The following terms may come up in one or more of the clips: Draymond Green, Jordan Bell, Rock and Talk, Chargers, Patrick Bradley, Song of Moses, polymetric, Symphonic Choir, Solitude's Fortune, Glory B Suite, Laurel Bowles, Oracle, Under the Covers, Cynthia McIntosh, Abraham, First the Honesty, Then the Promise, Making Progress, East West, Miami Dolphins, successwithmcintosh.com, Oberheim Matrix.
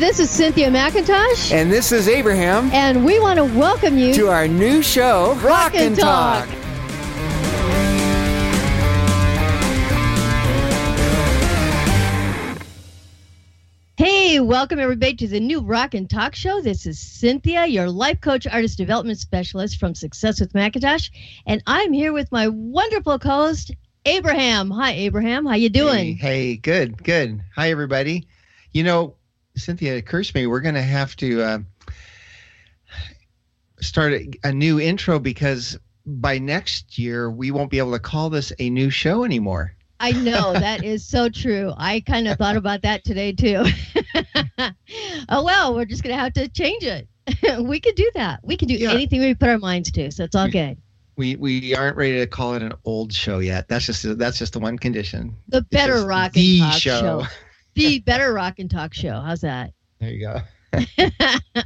this is Cynthia McIntosh. And this is Abraham. And we want to welcome you to our new show, Rock and Talk. Hey, welcome everybody to the new Rock and Talk show. This is Cynthia, your life coach, artist development specialist from Success with McIntosh. And I'm here with my wonderful co-host, Abraham. Hi, Abraham. How you doing? Hey, good. Hi, everybody. You know, Cynthia, it cursed me. We're going to have to start a new intro because by next year, we won't be able to call this a new show anymore. I know. That is so true. I kind of thought about that today, too. Oh, well, we're just going to have to change it. We could do that. We could do anything we put our minds to, so it's all good. We aren't ready to call it an old show yet. That's just the one condition. The better Rock and Talk show. The better Rock and Talk show. How's that? There you go. The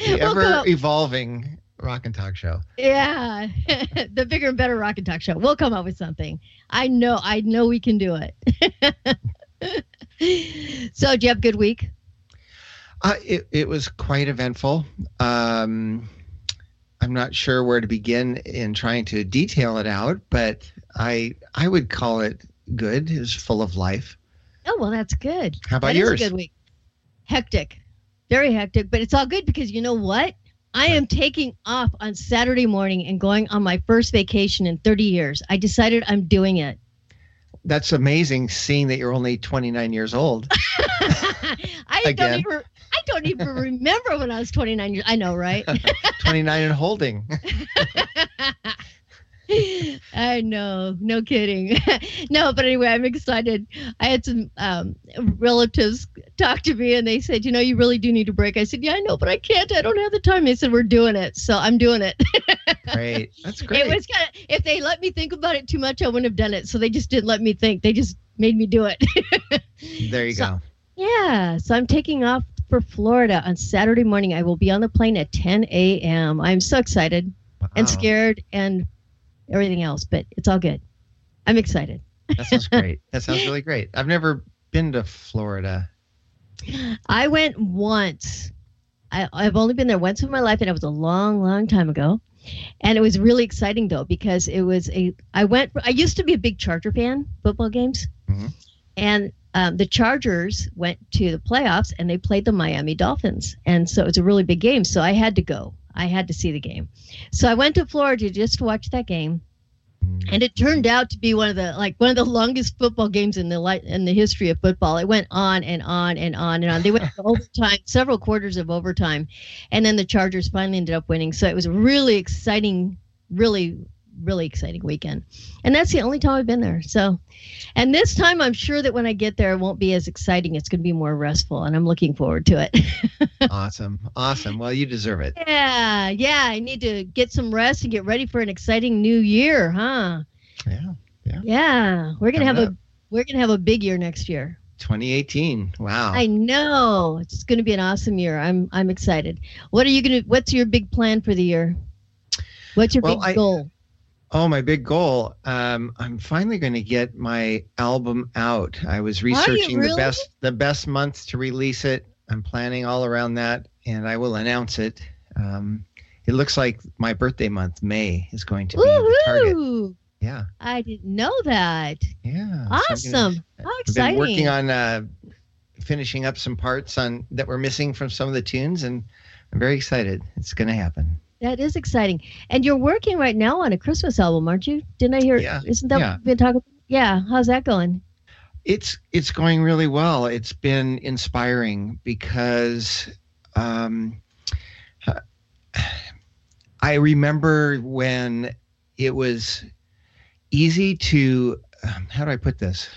ever evolving Rock and Talk show. Yeah. The bigger and better Rock and Talk show. We'll come up with something. I know we can do it. So, do you have a good week? It was quite eventful. I'm not sure where to begin in trying to detail it out, but I would call it good. It was full of life. Oh, well, that's good. How about yours? That is a good week. Hectic. Very hectic, but it's all good because you know what? I am taking off on Saturday morning and going on my first vacation in 30 years. I decided I'm doing it. That's amazing, seeing that you're only 29 years old. I don't even remember when I was 29 years. I know, right? 29 and holding. I know. No kidding. No, but anyway, I'm excited. I had some relatives talk to me, and they said, you know, you really do need a break. I said, yeah, I know, but I can't. I don't have the time. They said, we're doing it. So I'm doing it. Great. That's great. It was kind of, if they let me think about it too much, I wouldn't have done it. So they just didn't let me think. They just made me do it. There you go. Yeah. So I'm taking off for Florida on Saturday morning. I will be on the plane at 10 a.m. I'm so excited and scared and everything else, but it's all good. I'm excited. That sounds great. That sounds really great. I've never been to Florida. I went once. I've only been there once in my life, and it was a long, long time ago. And it was really exciting, though, because it was I used to be a big Charger fan, football games. Mm-hmm. And the Chargers went to the playoffs, and they played the Miami Dolphins. And so it was a really big game, so I had to go. I had to see the game. So I went to Florida just to watch that game. And it turned out to be one of the longest football games in the history of football. It went on and on and on and on. They went to overtime, several quarters of overtime. And then the Chargers finally ended up winning. So it was a really exciting, really, really exciting weekend. And that's the only time I've been there. So, and this time I'm sure that when I get there, it won't be as exciting. It's going to be more restful, and I'm looking forward to it. Awesome. Well, you deserve it. Yeah. I need to get some rest and get ready for an exciting new year, huh? Yeah. We're going to have a big year next year. 2018. Wow. I know. It's going to be an awesome year. I'm excited. What's your big plan for the year? What's your big goal? Oh, my big goal. I'm finally going to get my album out. I was researching the best month to release it. I'm planning all around that, and I will announce it. It looks like my birthday month, May, is going to be the target. Yeah. I didn't know that. Yeah. Awesome. How exciting. I've been working on finishing up some parts that were missing from some of the tunes, and I'm very excited. It's going to happen. That is exciting. And you're working right now on a Christmas album, aren't you? Didn't I hear? Yeah. Isn't that what we've been talking about? Yeah. How's that going? It's going really well. It's been inspiring because I remember when it was easy to how do I put this?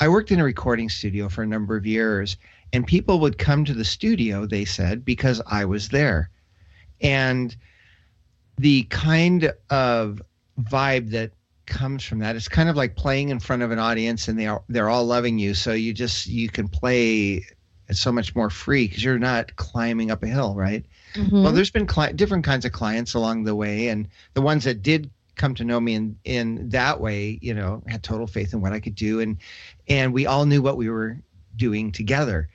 I worked in a recording studio for a number of years, and people would come to the studio, they said, because I was there. And the kind of vibe that comes from that, it's kind of like playing in front of an audience, and they're all loving you. So you can play so much more free because you're not climbing up a hill, right? Mm-hmm. Well, there's been different kinds of clients along the way, and the ones that did come to know me in that way, you know, had total faith in what I could do, and we all knew what we were doing together.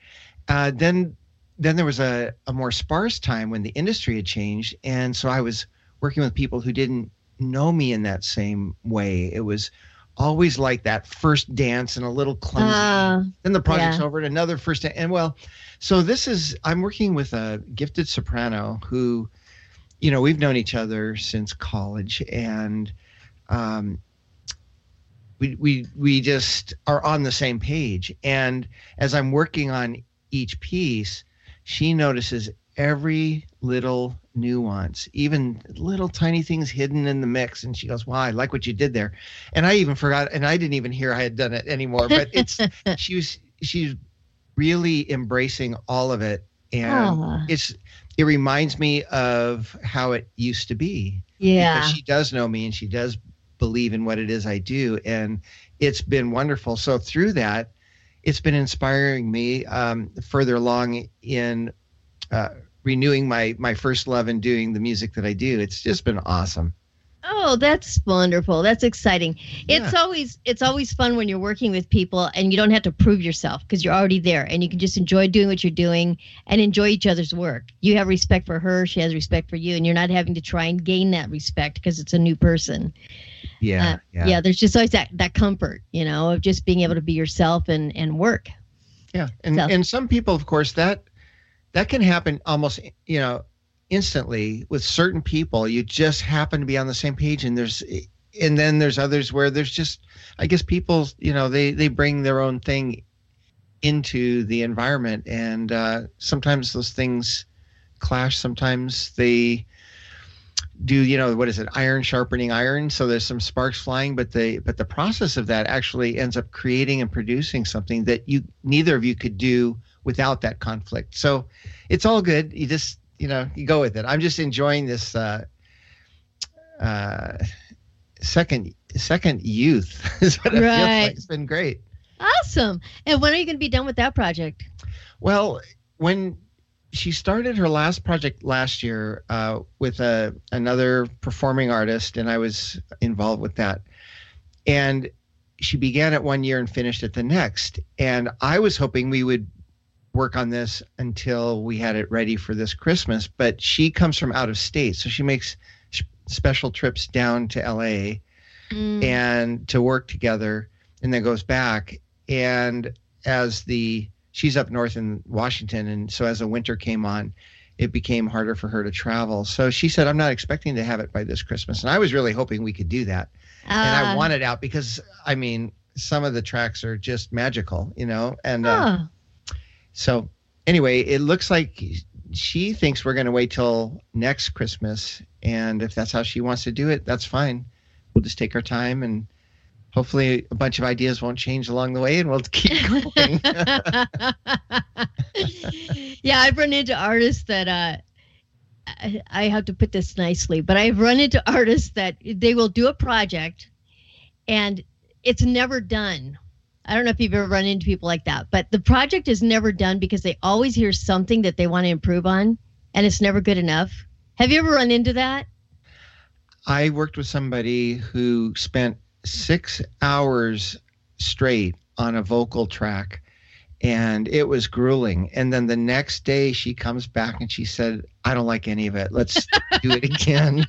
Then then there was a more sparse time when the industry had changed. And so I was working with people who didn't know me in that same way. It was always like that first dance and a little clumsy. Then the project's over and another first dance. And well, so this is, I'm working with a gifted soprano who, you know, we've known each other since college, and we just are on the same page. And as I'm working on each piece, she notices every little nuance, even little tiny things hidden in the mix. And she goes, wow, I like what you did there. And I even forgot, and I didn't even hear I had done it anymore, but it's, she's really embracing all of it. And it reminds me of how it used to be. Yeah. Because she does know me and she does believe in what it is I do. And it's been wonderful. So through that, it's been inspiring me further along in renewing my first love and doing the music that I do. It's just been awesome. Oh, that's wonderful. That's exciting. Yeah. It's always fun when you're working with people and you don't have to prove yourself because you're already there and you can just enjoy doing what you're doing and enjoy each other's work. You have respect for her, she has respect for you, and you're not having to try and gain that respect because it's a new person. Yeah. Yeah, there's just always that comfort, you know, of just being able to be yourself and work. Yeah. And some people, of course, that can happen almost, you know, instantly with certain people. You just happen to be on the same page, and then there's others where there's just, I guess, people, you know, they bring their own thing into the environment, and sometimes those things clash. Sometimes they do, you know, what is it? Iron sharpening iron. So there's some sparks flying, but the process of that actually ends up creating and producing something that you, neither of you could do without that conflict. So it's all good. You just, you know, you go with it. I'm just enjoying this second youth. Is what it feels like. It's been great. Awesome. And when are you going to be done with that project? Well, when she started her last project last year with another performing artist, and I was involved with that. And she began at one year and finished at the next. And I was hoping we would work on this until we had it ready for this Christmas, but she comes from out of state. So she makes special trips down to LA and to work together, and then goes back. And she's up north in Washington. And so as the winter came on, it became harder for her to travel. So she said, I'm not expecting to have it by this Christmas. And I was really hoping we could do that. And I want it out because, I mean, some of the tracks are just magical, you know, and, so anyway, it looks like she thinks we're going to wait till next Christmas. And if that's how she wants to do it, that's fine. We'll just take our time, and hopefully a bunch of ideas won't change along the way, and we'll keep going. Yeah, I've run into artists that I have to put this nicely, but I've run into artists that they will do a project and it's never done. I don't know if you've ever run into people like that, but the project is never done because they always hear something that they want to improve on, and it's never good enough. Have you ever run into that? I worked with somebody who spent 6 hours straight on a vocal track, and it was grueling. And then the next day she comes back and she said, I don't like any of it. Let's do it again.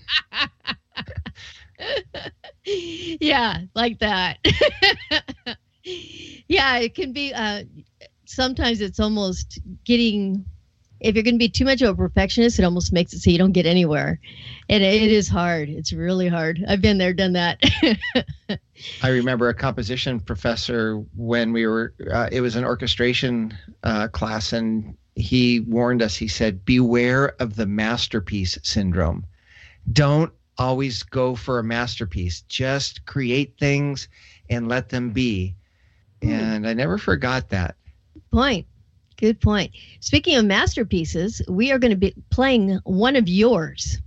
Yeah, like that. Yeah, it can be, sometimes it's almost getting, if you're going to be too much of a perfectionist, it almost makes it so you don't get anywhere. And it is hard. It's really hard. I've been there, done that. I remember a composition professor when we were, it was an orchestration class, and he warned us. He said, beware of the masterpiece syndrome. Don't always go for a masterpiece. Just create things and let them be. And I never forgot that. Good point. Speaking of masterpieces, we are going to be playing one of yours.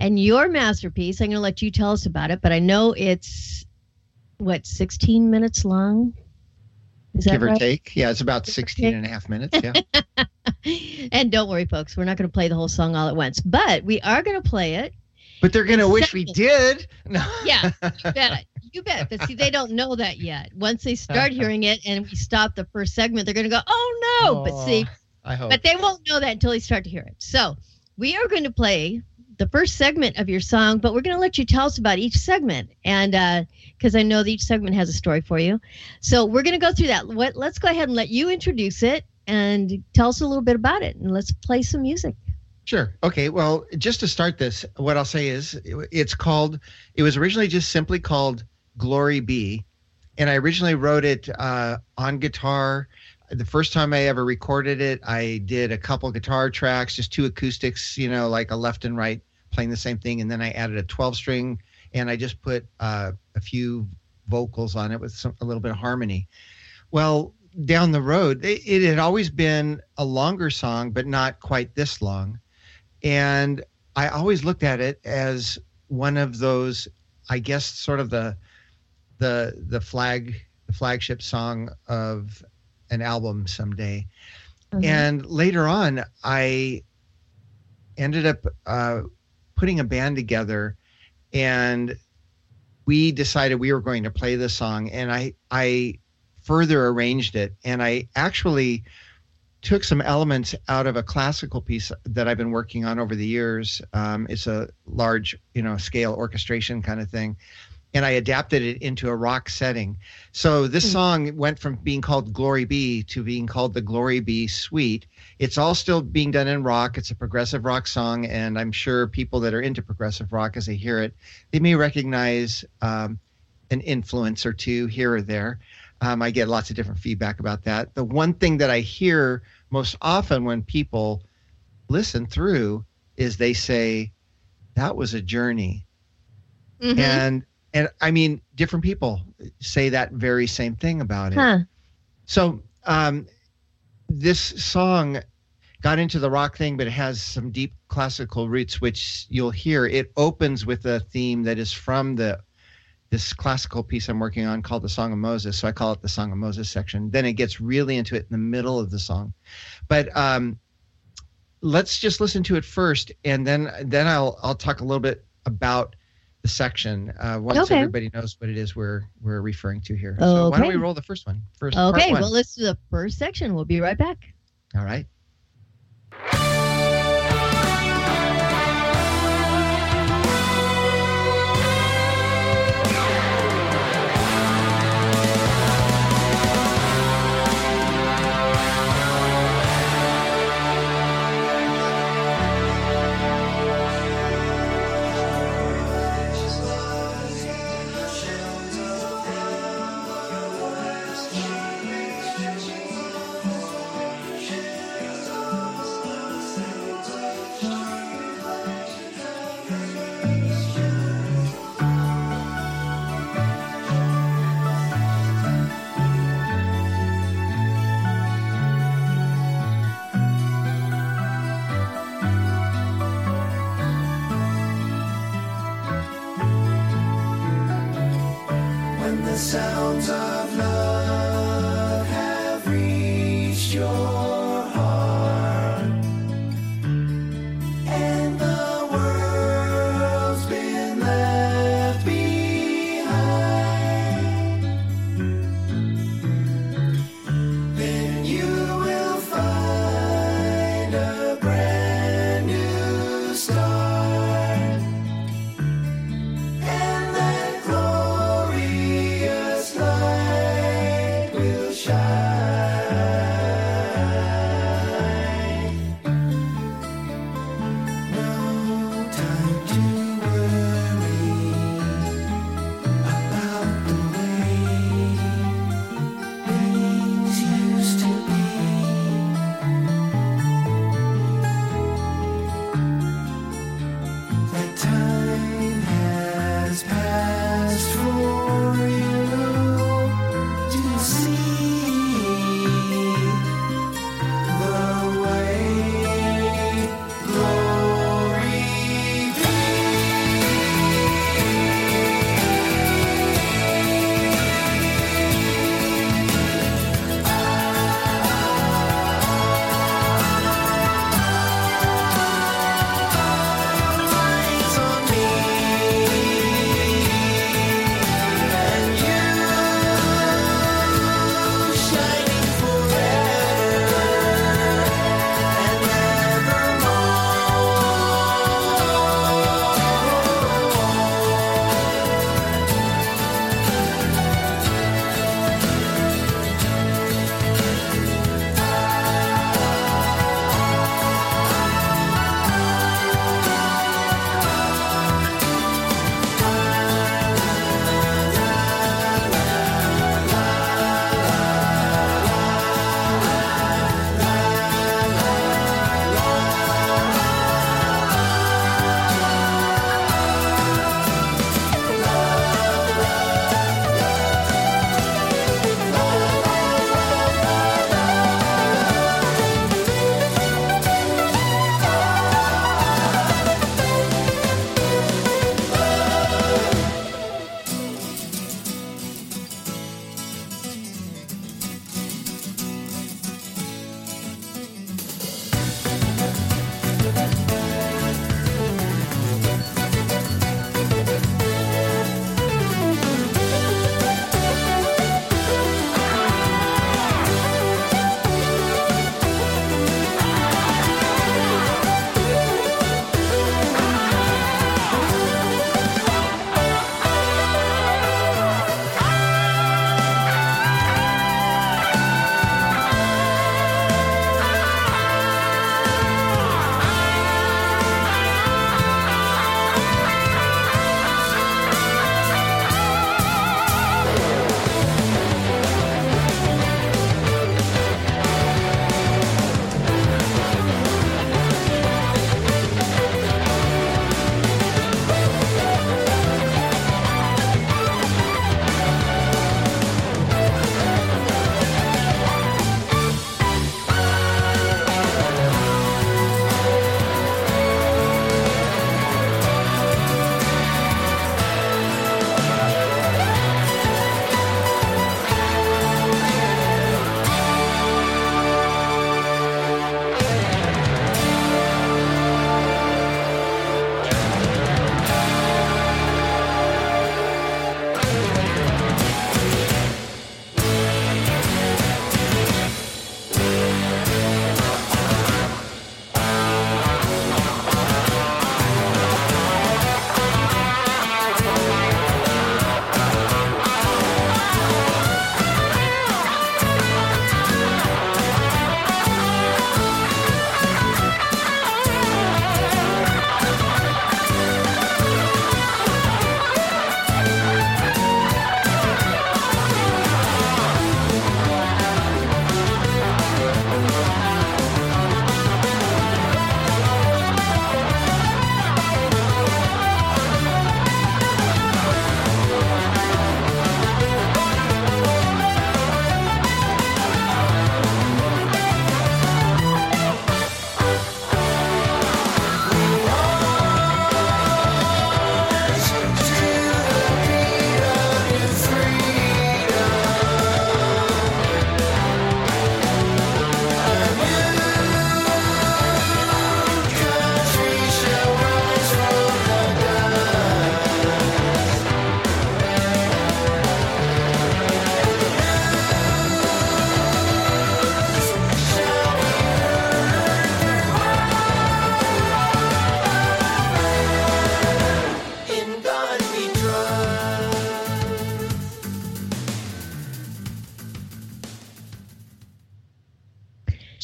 And your masterpiece, I'm going to let you tell us about it, but I know it's, 16 minutes long? Is that right? Give or take. Yeah, it's about 16 and a half minutes. Yeah. And don't worry, folks, we're not going to play the whole song all at once, but we are going to play it. But they're going to wish we did. No. Yeah, you bet. But see, they don't know that yet. Once they start hearing it and we stop the first segment, they're going to go, oh, no. But see, I hope. But they won't know that until they start to hear it. So we are going to play the first segment of your song, but we're going to let you tell us about each segment, and because I know that each segment has a story for you. So we're going to go through that. Let's go ahead and let you introduce it and tell us a little bit about it, and let's play some music. Sure. Okay. Well, just to start this, what I'll say is it was originally just simply called Glory B, and I originally wrote it on guitar. The first time I ever recorded it, I did a couple guitar tracks, just two acoustics, you know, like a left and right playing the same thing. And then I added a 12 string and I just put a few vocals on it with a little bit of harmony. Well, down the road, it had always been a longer song, but not quite this long. And I always looked at it as one of those, I guess, sort of the flagship song of an album someday. Mm-hmm. And later on, I ended up putting a band together, and we decided we were going to play this song, and I further arranged it, and I actually took some elements out of a classical piece that I've been working on over the years. It's a large, scale orchestration kind of thing. And I adapted it into a rock setting. So this song went from being called Glory B to being called the Glory B Suite. It's all still being done in rock. It's a progressive rock song. And I'm sure people that are into progressive rock, as they hear it, they may recognize an influence or two here or there. I get lots of different feedback about that. The one thing that I hear most often when people listen through is they say, that was a journey. Mm-hmm. And I mean, different people say that very same thing about it. Huh. So this song got into the rock thing, but it has some deep classical roots, which you'll hear. It opens with a theme that is from this classical piece I'm working on called the Song of Moses. So I call it the Song of Moses section. Then it gets really into it in the middle of the song. But let's just listen to it first, and then I'll talk a little bit about the section once everybody knows what it is we're referring to here. Okay. So why don't we roll the first one? Part one. Well, let's do the first section. We'll be right back. All right.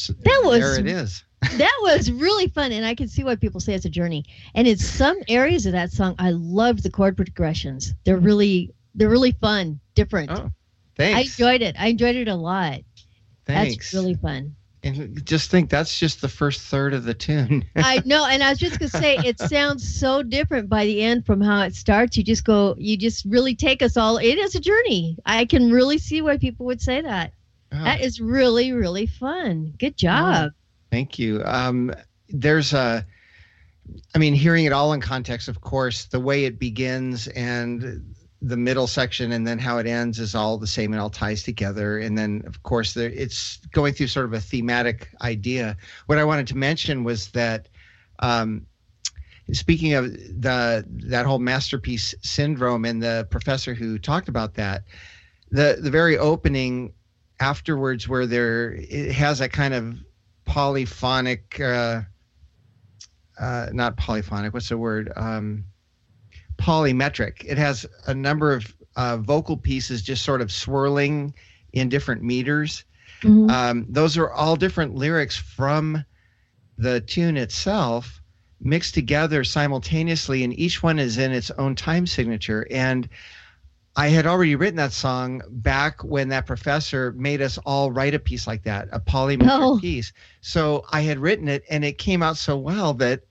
There it is. That was really fun, and I can see why people say it's a journey. And in some areas of that song, I loved the chord progressions. They're really fun, different. Oh, thanks. I enjoyed it a lot. Thanks. That's really fun. And just think, that's just the first third of the tune. I know, and I was just going to say, it sounds so different by the end from how it starts. You just really take us all. It is a journey. I can really see why people would say that. Oh. That is really, really fun. Good job. Oh, thank you. Hearing it all in context, of course, the way it begins and the middle section and then how it ends is all the same and all ties together. And then, of course, it's going through sort of a thematic idea. What I wanted to mention was that, speaking of that whole masterpiece syndrome and the professor who talked about that, the very opening afterwards where it has a kind of polyphonic, not polyphonic, what's the word? Polymetric. It has a number of vocal pieces just sort of swirling in different meters. Mm-hmm. Those are all different lyrics from the tune itself mixed together simultaneously, and each one is in its own time signature. And I had already written that song back when that professor made us all write a piece like that, a polymetric piece. So I had written it, and it came out so well that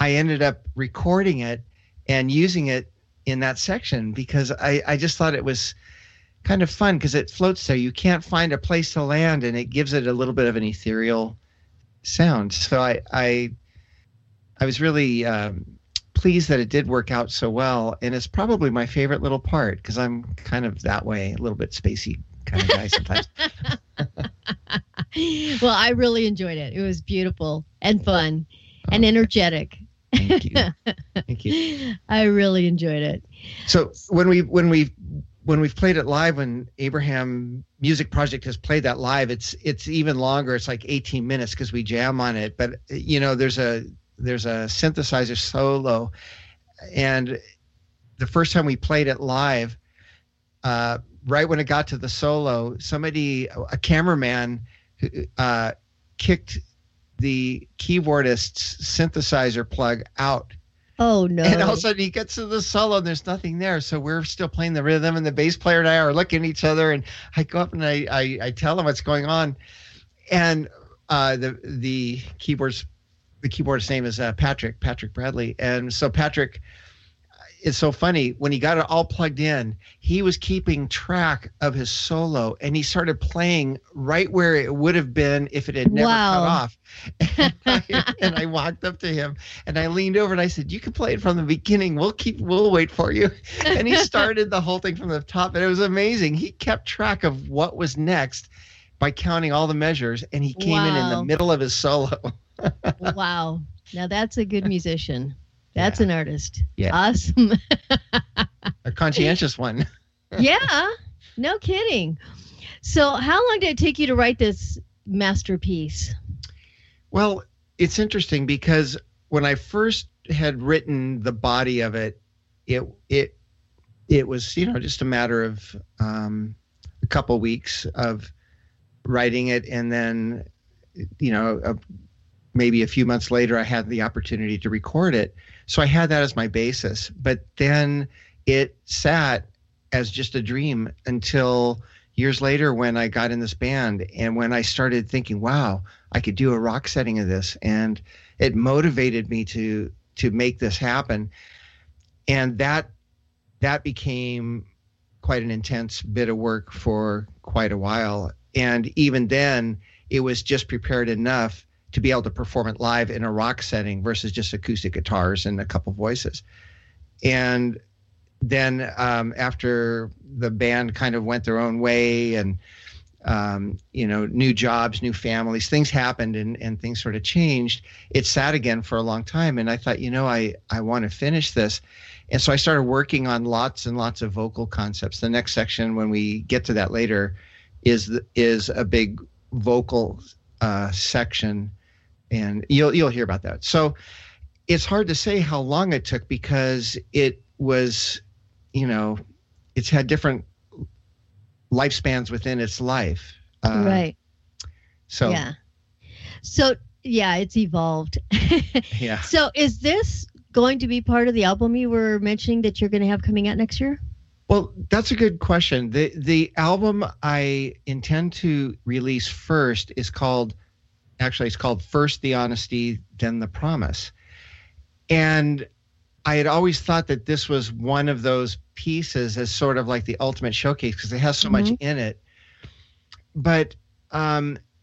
I ended up recording it and using it in that section, because I just thought it was kind of fun because it floats there. You can't find a place to land, and it gives it a little bit of an ethereal sound. So I was really pleased that it did work out so well, and it's probably my favorite little part because I'm kind of that way, a little bit spacey kind of guy sometimes. Well, I really enjoyed it. It was beautiful and fun and energetic. Thank you. I really enjoyed it. So when we've played it live, when Abraham Music Project has played that live, it's even longer. It's like 18 minutes because we jam on it. But you know, there's a synthesizer solo, and the first time we played it live, right when it got to the solo, a cameraman, kicked the keyboardist's synthesizer plug out. Oh no. And all of a sudden he gets to the solo and there's nothing there. So we're still playing the rhythm, and the bass player and I are looking at each other, and I go up and I tell him what's going on. And the keyboardist's name is Patrick Bradley. And so Patrick, it's so funny, when he got it all plugged in, he was keeping track of his solo, and he started playing right where it would have been if it had never cut off. And I walked up to him, and I leaned over and I said, "You can play it from the beginning. We'll wait for you." And he started the whole thing from the top, and it was amazing. He kept track of what was next by counting all the measures, and he came in the middle of his solo. Wow. Now that's a good musician. That's an artist. Yeah. Awesome. A conscientious one. Yeah. No kidding. So how long did it take you to write this masterpiece? Well, it's interesting because when I first had written the body of it, it was, you know, just a matter of a couple weeks of writing it, and then, you know, maybe a few months later I had the opportunity to record it. So I had that as my basis, but then it sat as just a dream until years later when I got in this band and when I started thinking, wow, I could do a rock setting of this. And it motivated me to make this happen. And that became quite an intense bit of work for quite a while. And even then it was just prepared enough to be able to perform it live in a rock setting versus just acoustic guitars and a couple voices. And then after the band kind of went their own way and, you know, new jobs, new families, things happened and things sort of changed. It sat again for a long time. And I thought, you know, I want to finish this. And so I started working on lots and lots of vocal concepts. The next section, when we get to that later, is a big vocal section. And you'll hear about that. So it's hard to say how long it took because it was, you know, it's had different lifespans within its life. Right. So. Yeah. So yeah, it's evolved. Yeah. So is this going to be part of the album you were mentioning that you're going to have coming out next year? Well, that's a good question. The album I intend to release first is called, actually it's called First the Honesty, Then the Promise. And I had always thought that this was one of those pieces as sort of like the ultimate showcase because it has so much in it. But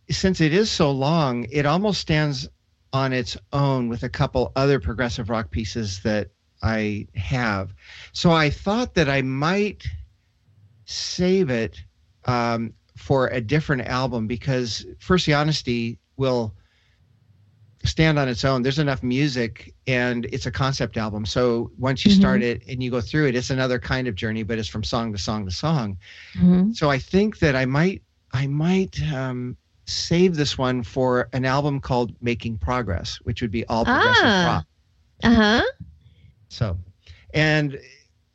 since it is so long, it almost stands on its own with a couple other progressive rock pieces that I have. So I thought that I might save it for a different album because First the Honesty will stand on its own. There's enough music and it's a concept album. So once you start it and you go through it, it's another kind of journey, but it's from song to song to song. So I think that I might save this one for an album called Making Progress, which would be all progressive rock. So, and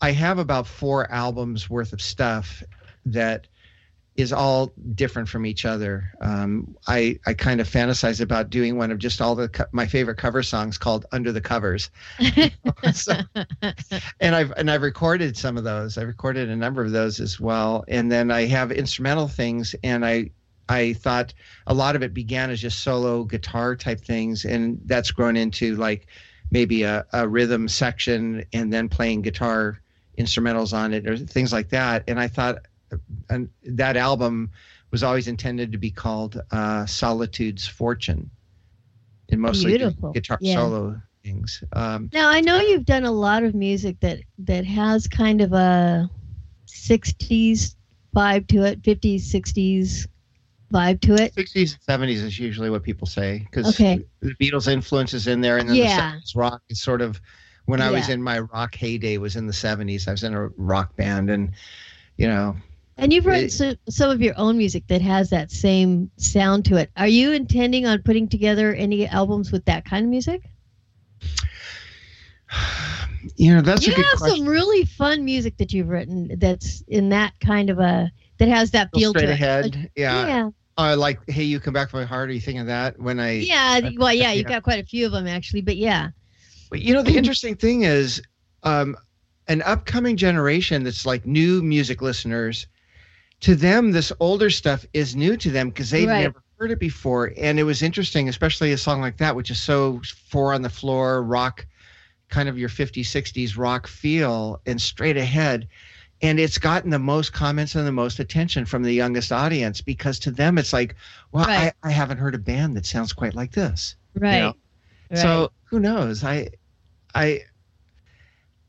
I have about 4 albums worth of stuff that is all different from each other. I kind of fantasize about doing one of just all my favorite cover songs called Under the Covers. So, and I've recorded some of those. I recorded a number of those as well. And then I have instrumental things, and I thought a lot of it began as just solo guitar type things, and that's grown into like maybe a rhythm section and then playing guitar instrumentals on it or things like that. And I thought, and that album was always intended to be called Solitude's Fortune, and mostly guitar solo things. Now, I know you've done a lot of music that has kind of a 60s vibe to it, 50s, 60s vibe to it. 60s and 70s is usually what people say, because the Beatles influence is in there, and then the 70s rock is sort of, when I was in my rock heyday was in the 70s. I was in a rock band, and you know. And you've written some of your own music that has that same sound to it. Are you intending on putting together any albums with that kind of music? You know, that's a good question. You have some really fun music that you've written that's in that kind of a, that has that feel to it. Straight ahead, yeah. Like, Hey, You Come Back From My Heart, are you thinking of that? You've got quite a few of them, actually, but yeah. But, you know, the interesting thing is an upcoming generation that's like new music listeners, to them, this older stuff is new to them because they've never heard it before. And it was interesting, especially a song like that, which is so four on the floor, rock, kind of your 50s, 60s rock feel, and straight ahead. And it's gotten the most comments and the most attention from the youngest audience because to them, it's like, well, I haven't heard a band that sounds quite like this. Right. You know? Right. So who knows?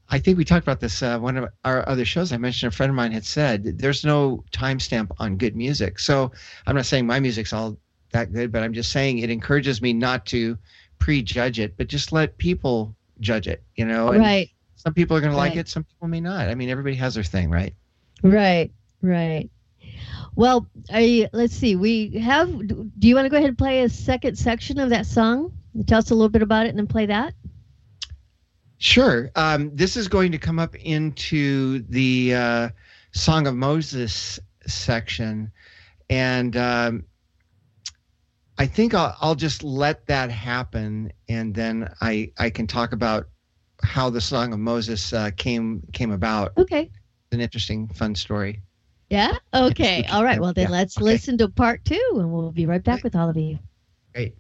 I think we talked about this one of our other shows. I mentioned a friend of mine had said there's no timestamp on good music. So I'm not saying my music's all that good, but I'm just saying it encourages me not to prejudge it, but just let people judge it, you know. And some people are going to like it, some people may not. I mean, everybody has their thing, right? Right. Well, let's see. Do you want to go ahead and play a second section of that song? Tell us a little bit about it and then play that. Sure. This is going to come up into the Song of Moses section. And I think I'll just let that happen. And then I can talk about how the Song of Moses came about. Okay. It's an interesting, fun story. Yeah? Okay. All right. Well, then let's listen to part 2, and we'll be right back with all of you. Great.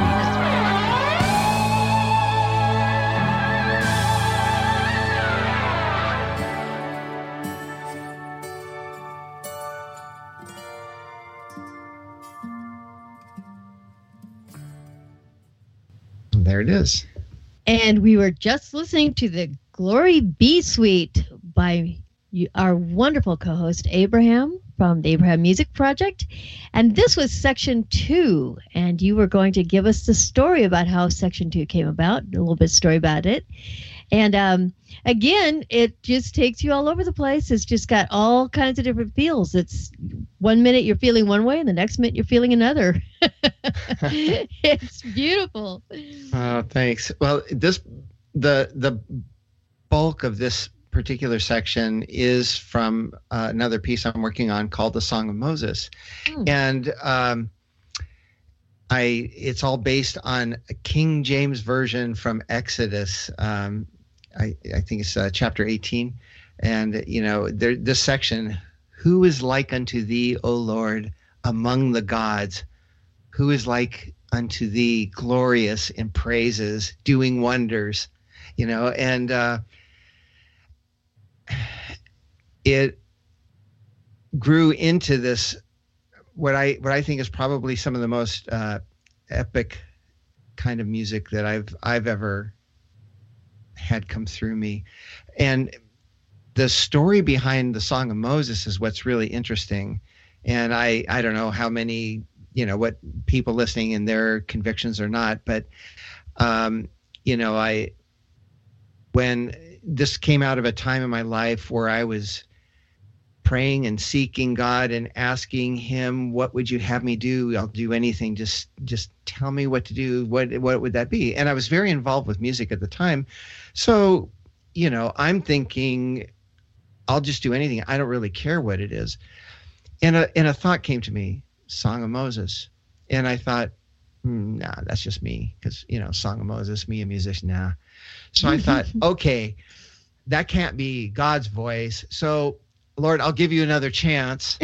Suite. There it is. And we were just listening to the Glory B Suite by our wonderful co-host Abraham from the Abraham Music Project. And this was Section 2. And you were going to give us the story about how Section 2 came about, a little bit of story about it. And again, it just takes you all over the place. It's just got all kinds of different feels. It's one minute you're feeling one way, and the next minute you're feeling another. It's beautiful. Oh, thanks. Well, the bulk of this particular section is from another piece I'm working on called The Song of Moses. Oh. And it's all based on a King James version from Exodus. I think it's chapter 18. And, you know, this section, who is like unto thee, O Lord, among the gods? Who is like unto thee, glorious in praises, doing wonders? You know, and it grew into this, what I think is probably some of the most epic kind of music that I've ever had come through me. And the story behind the Song of Moses is what's really interesting. And I don't know how many, you know, what people listening and their convictions or not, but you know, when this came out of a time in my life where I was praying and seeking God and asking him, what would you have me do? I'll do anything. Just tell me what to do. What would that be? And I was very involved with music at the time. So, you know, I'm thinking, I'll just do anything. I don't really care what it is. And a thought came to me, Song of Moses. And I thought, nah, that's just me. Because, you know, Song of Moses, me a musician, nah. So I thought, okay, that can't be God's voice. So, Lord, I'll give you another chance.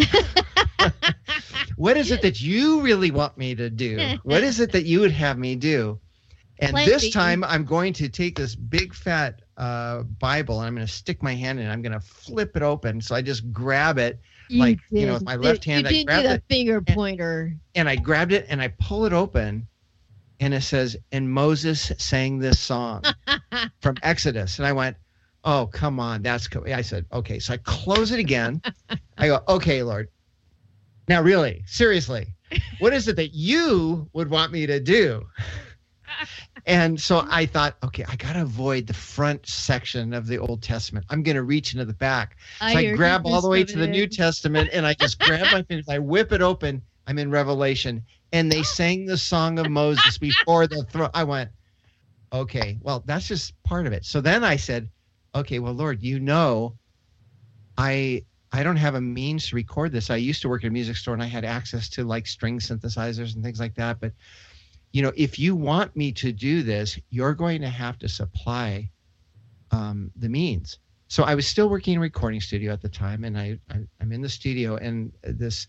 What is it that you really want me to do? What is it that you would have me do? And this time I'm going to take this big fat Bible and I'm going to stick my hand in it. I'm going to flip it open. So I just grab it, with my left hand. You did do that finger pointer. And I grabbed it and I pull it open. And it says, and Moses sang this song from Exodus. And I went, oh, come on. I said, okay. So I close it again. I go, okay, Lord. Now, really, seriously, what is it that you would want me to do? And so I thought, okay, I got to avoid the front section of the Old Testament. I'm going to reach into the back. So I grab all the way to the New Testament, and I just grab my fingers. I whip it open. I'm in Revelation. And they sang the Song of Moses before the throne. I went, okay, well, that's just part of it. So then I said, okay, well, Lord, you know, I don't have a means to record this. I used to work at a music store, and I had access to, like, string synthesizers and things like that. But, you know, if you want me to do this, you're going to have to supply the means. So I was still working in a recording studio at the time, and I'm in the studio, and this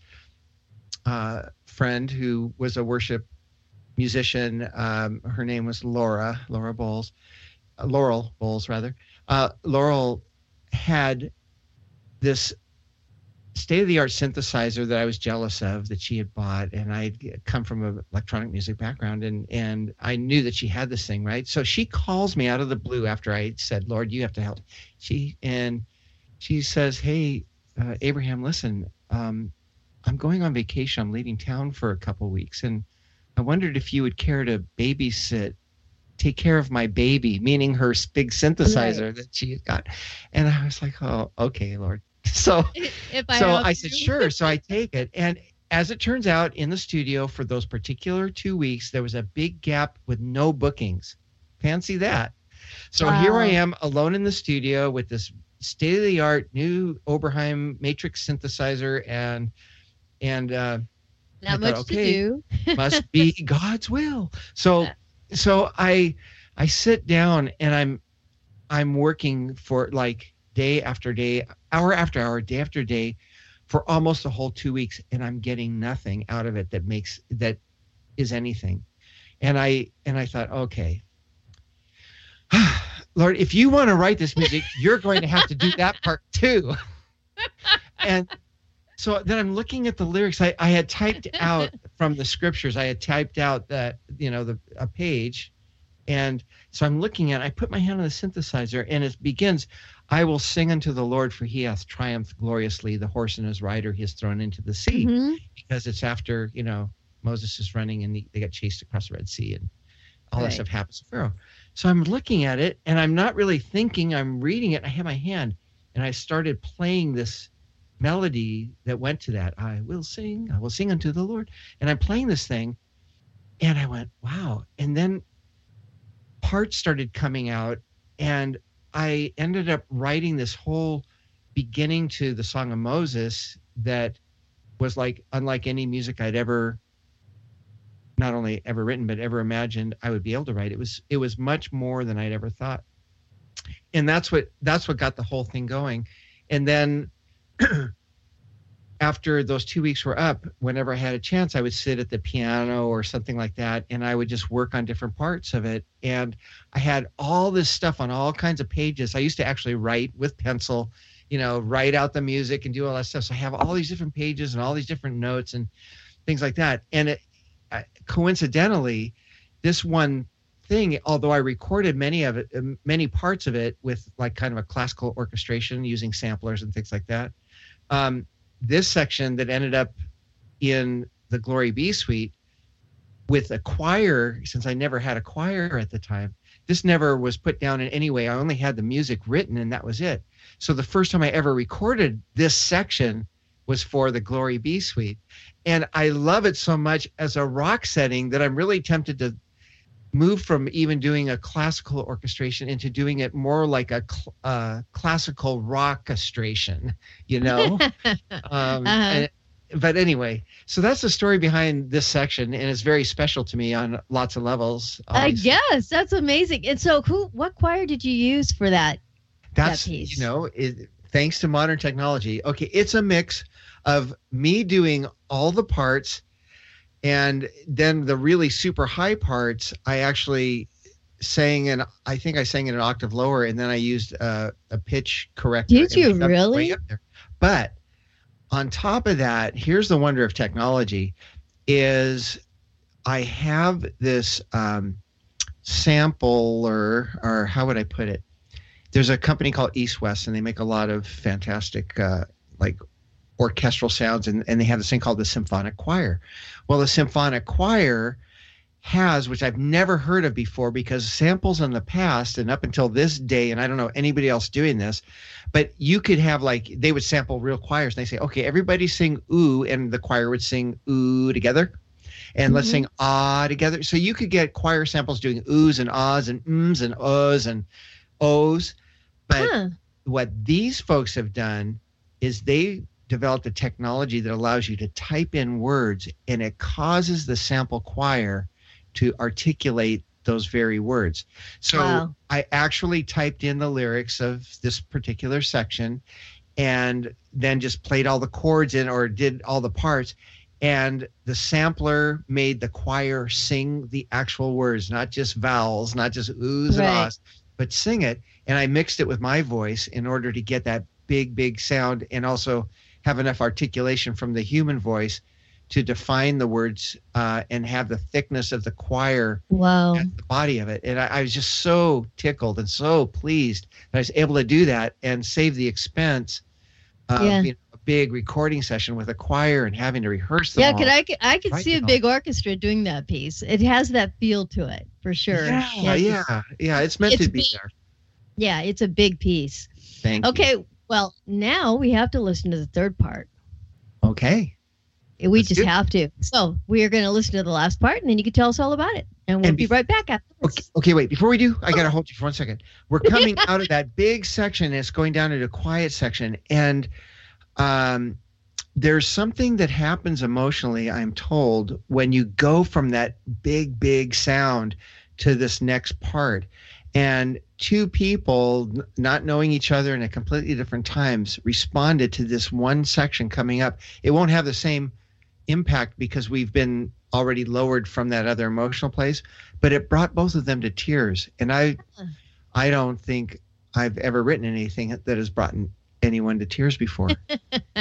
friend who was a worship musician, her name was Laurel Bowles. Laurel had this state-of-the-art synthesizer that I was jealous of that she had bought, and I'd come from an electronic music background, and I knew that she had this thing, right? So she calls me out of the blue after I said, Lord, you have to help. She says, hey, Abraham, listen, I'm going on vacation. I'm leaving town for a couple weeks, and I wondered if you would care to babysit, take care of my baby, meaning her big synthesizer that she had got. And I was like, oh, okay, Lord. So I said, sure. So I take it. And as it turns out, in the studio for those particular 2 weeks, there was a big gap with no bookings. Fancy that. So here I am alone in the studio with this state-of-the-art new Oberheim Matrix synthesizer and not much to do. Must be God's will. So I sit down and I'm working for like day after day, hour after hour, day after day, for almost the whole 2 weeks, and I'm getting nothing out of it that is anything. And I thought, okay, Lord, if you want to write this music, you're going to have to do that part too. And so then I'm looking at the lyrics. I had typed out from the scriptures. I had typed out that, you know, a page. And so I'm looking at, I put my hand on the synthesizer, and it begins, I will sing unto the Lord, for he hath triumphed gloriously. The horse and his rider he has thrown into the sea. Mm-hmm. Because it's after, you know, Moses is running and they got chased across the Red Sea and all that stuff happens to Pharaoh. So I'm looking at it and I'm not really thinking, I'm reading it. I have my hand and I started playing this melody that went to that. I will sing unto the Lord. And I'm playing this thing and I went, wow. And then parts started coming out and I ended up writing this whole beginning to the Song of Moses that was like, unlike any music I'd ever not only ever written, but ever imagined I would be able to write. It was much more than I'd ever thought. And that's what got the whole thing going. And then after those 2 weeks were up, whenever I had a chance, I would sit at the piano or something like that. And I would just work on different parts of it. And I had all this stuff on all kinds of pages. I used to actually write with pencil, you know, write out the music and do all that stuff. So I have all these different pages and all these different notes and things like that. And coincidentally, this one thing, although I recorded many parts of it with like kind of a classical orchestration using samplers and things like that, this section that ended up in the Glory B Suite with a choir, since I never had a choir at the time, this never was put down in any way. I only had the music written and that was it. So the first time I ever recorded this section was for the Glory B Suite. And I love it so much as a rock setting that I'm really tempted to move from even doing a classical orchestration into doing it more like a classical rockestration, you know? But anyway, so that's the story behind this section, and it's very special to me on lots of levels. Yes, that's amazing. And so what choir did you use for that piece? You know, thanks to modern technology. Okay, it's a mix of me doing all the parts, and then the really super high parts, I actually sang, and I think I sang in an octave lower, and then I used a pitch corrector. Did you really? But on top of that, here's the wonder of technology, is I have this sampler, or how would I put it? There's a company called East West, and they make a lot of fantastic like orchestral sounds, and they have this thing called the Symphonic Choir. Well, the Symphonic Choir has, which I've never heard of before, because samples in the past and up until this day, and I don't know anybody else doing this, but you could have like, they would sample real choirs and they say, okay, everybody sing ooh, and the choir would sing ooh together. And let's sing ah together. So you could get choir samples doing oohs and ahs and ums and ohs and ohs. But what these folks have done is they developed a technology that allows you to type in words, and it causes the sample choir to articulate those very words. So I actually typed in the lyrics of this particular section and then just played all the chords in, or did all the parts. And the sampler made the choir sing the actual words, not just vowels, not just oohs and ahs, but sing it. And I mixed it with my voice in order to get that big, big sound, and also have enough articulation from the human voice to define the words and have the thickness of the choir at the body of it. And I was just so tickled and so pleased that I was able to do that and save the expense of a big recording session with a choir and having to rehearse them all. I could see a big orchestra doing that piece. It has that feel to it, for sure. Yeah, it's meant to be there. Yeah, it's a big piece. Thank you. Okay, well, now we have to listen to the third part. Okay. We just have to. So we are going to listen to the last part, and then you can tell us all about it. And we'll be right back after this. Okay, wait. Before we do, I got to hold you for 1 second. We're coming out of that big section, and it's going down into a quiet section. And there's something that happens emotionally, I'm told, when you go from that big, big sound to this next part. And two people not knowing each other in a completely different times responded to this one section coming up. It won't have the same impact because we've been already lowered from that other emotional place, but it brought both of them to tears. And I don't think I've ever written anything that has brought anyone to tears before.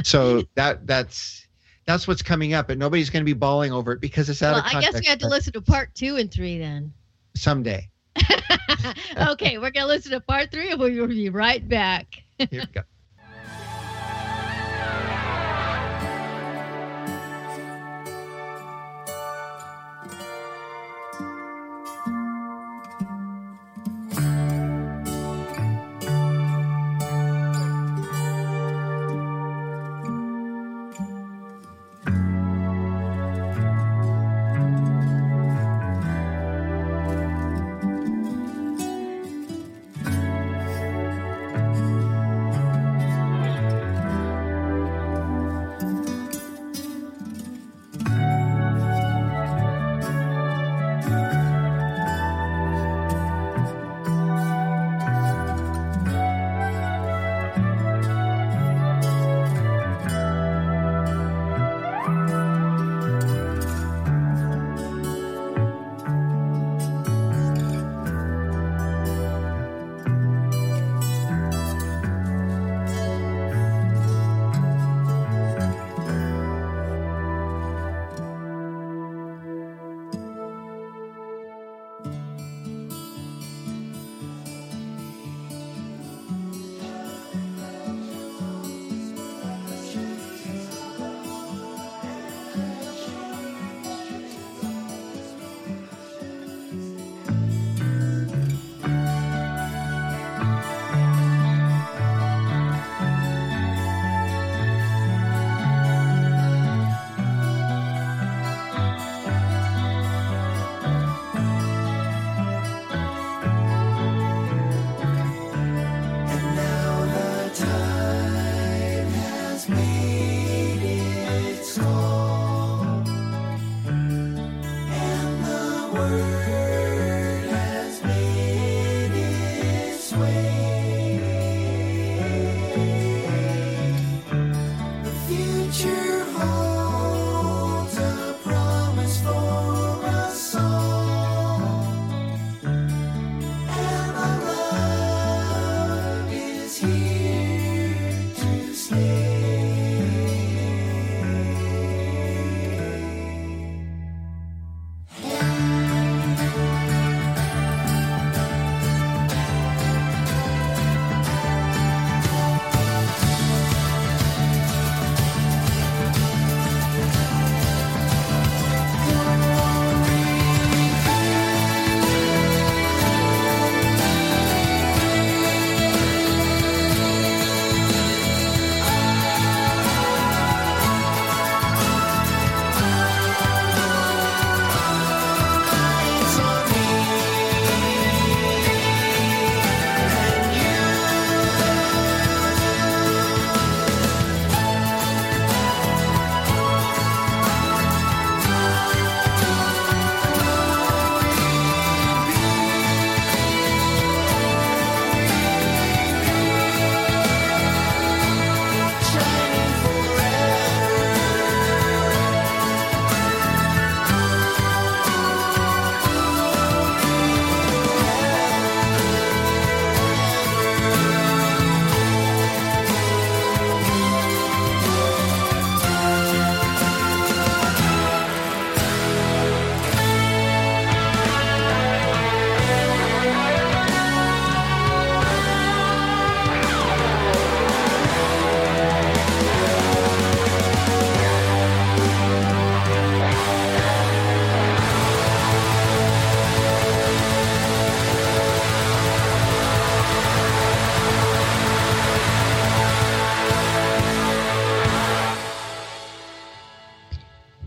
So that's what's coming up, and nobody's going to be bawling over it because it's out of context. I guess you had to listen to part 2 and 3 then. Someday. Okay, we're going to listen to part 3 and we'll be right back. Here we go.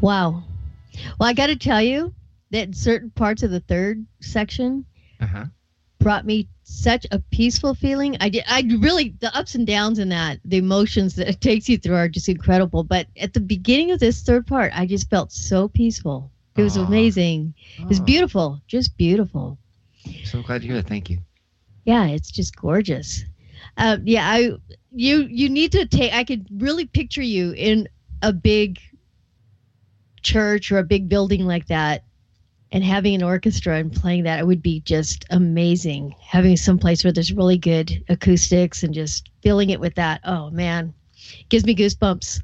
Wow. Well, I got to tell you that certain parts of the third section brought me such a peaceful feeling. The ups and downs in that, the emotions that it takes you through are just incredible. But at the beginning of this third part, I just felt so peaceful. It was amazing. It was beautiful, just beautiful. So glad to hear it. Thank you. Yeah, it's just gorgeous. You need to take, I could really picture you in a big church or a big building like that and having an orchestra and playing that, it would be just amazing. Having some place where there's really good acoustics and just filling it with that. Oh, man. Gives me goosebumps.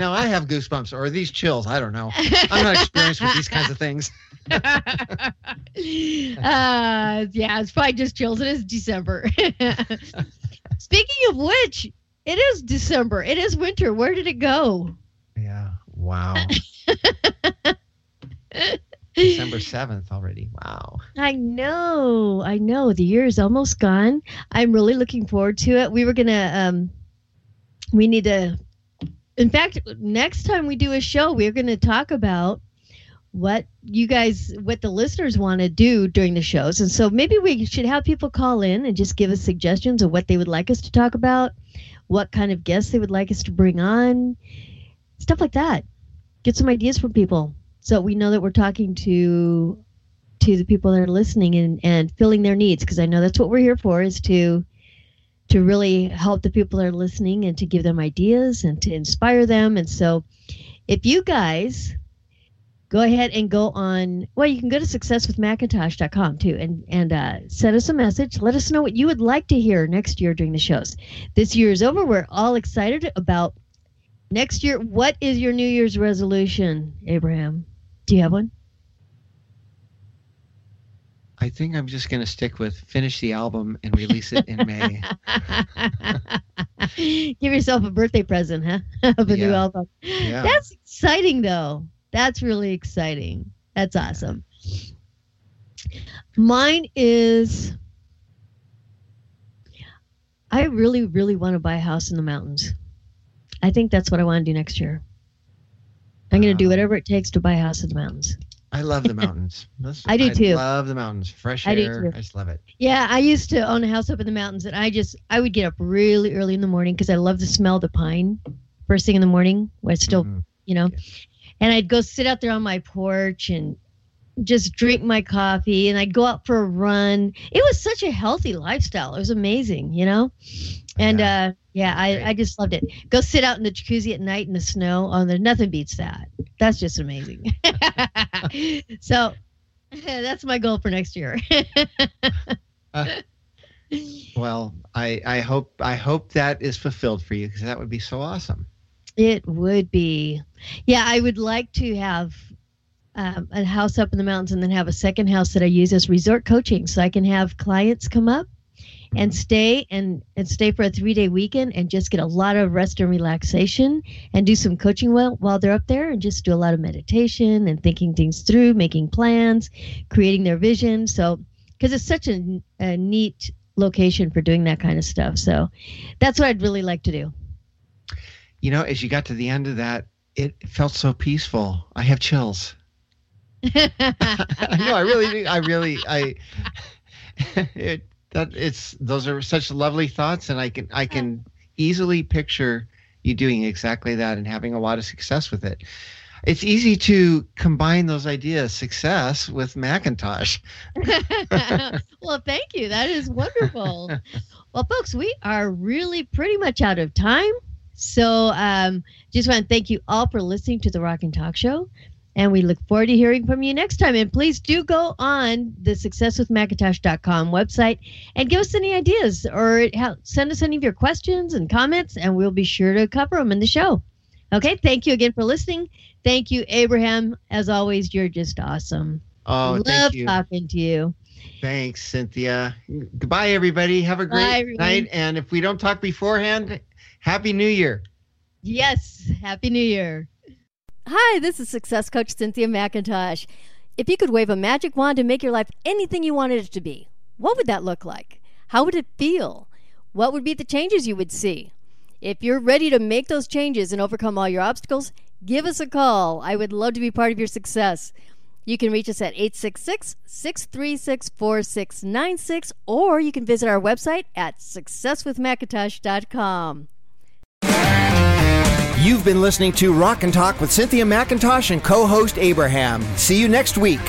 No, I have goosebumps. Or are these chills? I don't know. I'm not experienced with these kinds of things. Yeah, it's probably just chills. It is December. Speaking of which, it is December. It is winter. Where did it go? Yeah. Wow. December 7th already. Wow. I know. The year is almost gone. I'm really looking forward to it. We were going to, we need to, in fact, next time we do a show, we're going to talk about what the listeners want to do during the shows. And so maybe we should have people call in and just give us suggestions of what they would like us to talk about, what kind of guests they would like us to bring on, stuff like that. Get some ideas from people. So we know that we're talking to the people that are listening and filling their needs, because I know that's what we're here for, is to really help the people that are listening and to give them ideas and to inspire them. And so if you guys go ahead and go on, well, you can go to successwithmcintosh.com too and send us a message. Let us know what you would like to hear next year during the shows. This year is over. We're all excited about next year. What is your New Year's resolution, Abraham? Do you have one? I think I'm just going to stick with finish the album and release it in May. Give yourself a birthday present, huh? Of a new album. Yeah. That's exciting, though. That's really exciting. That's awesome. Mine is, I really, really want to buy a house in the mountains. I think that's what I want to do next year. I'm going to do whatever it takes to buy a house in the mountains. I love the mountains. I do too. I loo the mountains. Fresh air. I just love it. Yeah, I used to own a house up in the mountains, and I would get up really early in the morning because I love the smell of the pine first thing in the morning when it's still, Yeah. And I'd go sit out there on my porch and just drink my coffee, and I'd go out for a run. It was such a healthy lifestyle. It was amazing, And, I just loved it. Go sit out in the jacuzzi at night in the snow. Oh, there, nothing beats that. That's just amazing. So that's my goal for next year. Well, I hope that is fulfilled for you, because that would be so awesome. It would be. Yeah, I would like to have a house up in the mountains and then have a second house that I use as resort coaching, so I can have clients come up and stay and stay for a 3-day weekend and just get a lot of rest and relaxation and do some coaching while they're up there, and just do a lot of meditation and thinking things through, making plans, creating their vision. So, because it's such a neat location for doing that kind of stuff. So that's what I'd really like to do. As you got to the end of that, it felt so peaceful. I have chills. I know, I really do. Those are such lovely thoughts, and I can easily picture you doing exactly that and having a lot of success with it. It's easy to combine those ideas, success with McIntosh. Well, thank you. That is wonderful. Well, folks, we are really pretty much out of time. So just want to thank you all for listening to the Rock and Talk Show. And we look forward to hearing from you next time. And please do go on the successwithmcintosh.com website and give us any ideas, or send us any of your questions and comments, and we'll be sure to cover them in the show. Okay, thank you again for listening. Thank you, Abraham. As always, you're just awesome. Oh, thank you. Love talking to you. Thanks, Cynthia. Goodbye, everybody. Have a great night. And if we don't talk beforehand, Happy New Year. Yes, Happy New Year. Hi, this is Success Coach Cynthia McIntosh. If you could wave a magic wand and make your life anything you wanted it to be, what would that look like? How would it feel? What would be the changes you would see? If you're ready to make those changes and overcome all your obstacles, give us a call. I would love to be part of your success. You can reach us at 866-636-4696, or you can visit our website at successwithmcintosh.com. You've been listening to Rock and Talk with Cynthia McIntosh and co-host Abraham. See you next week.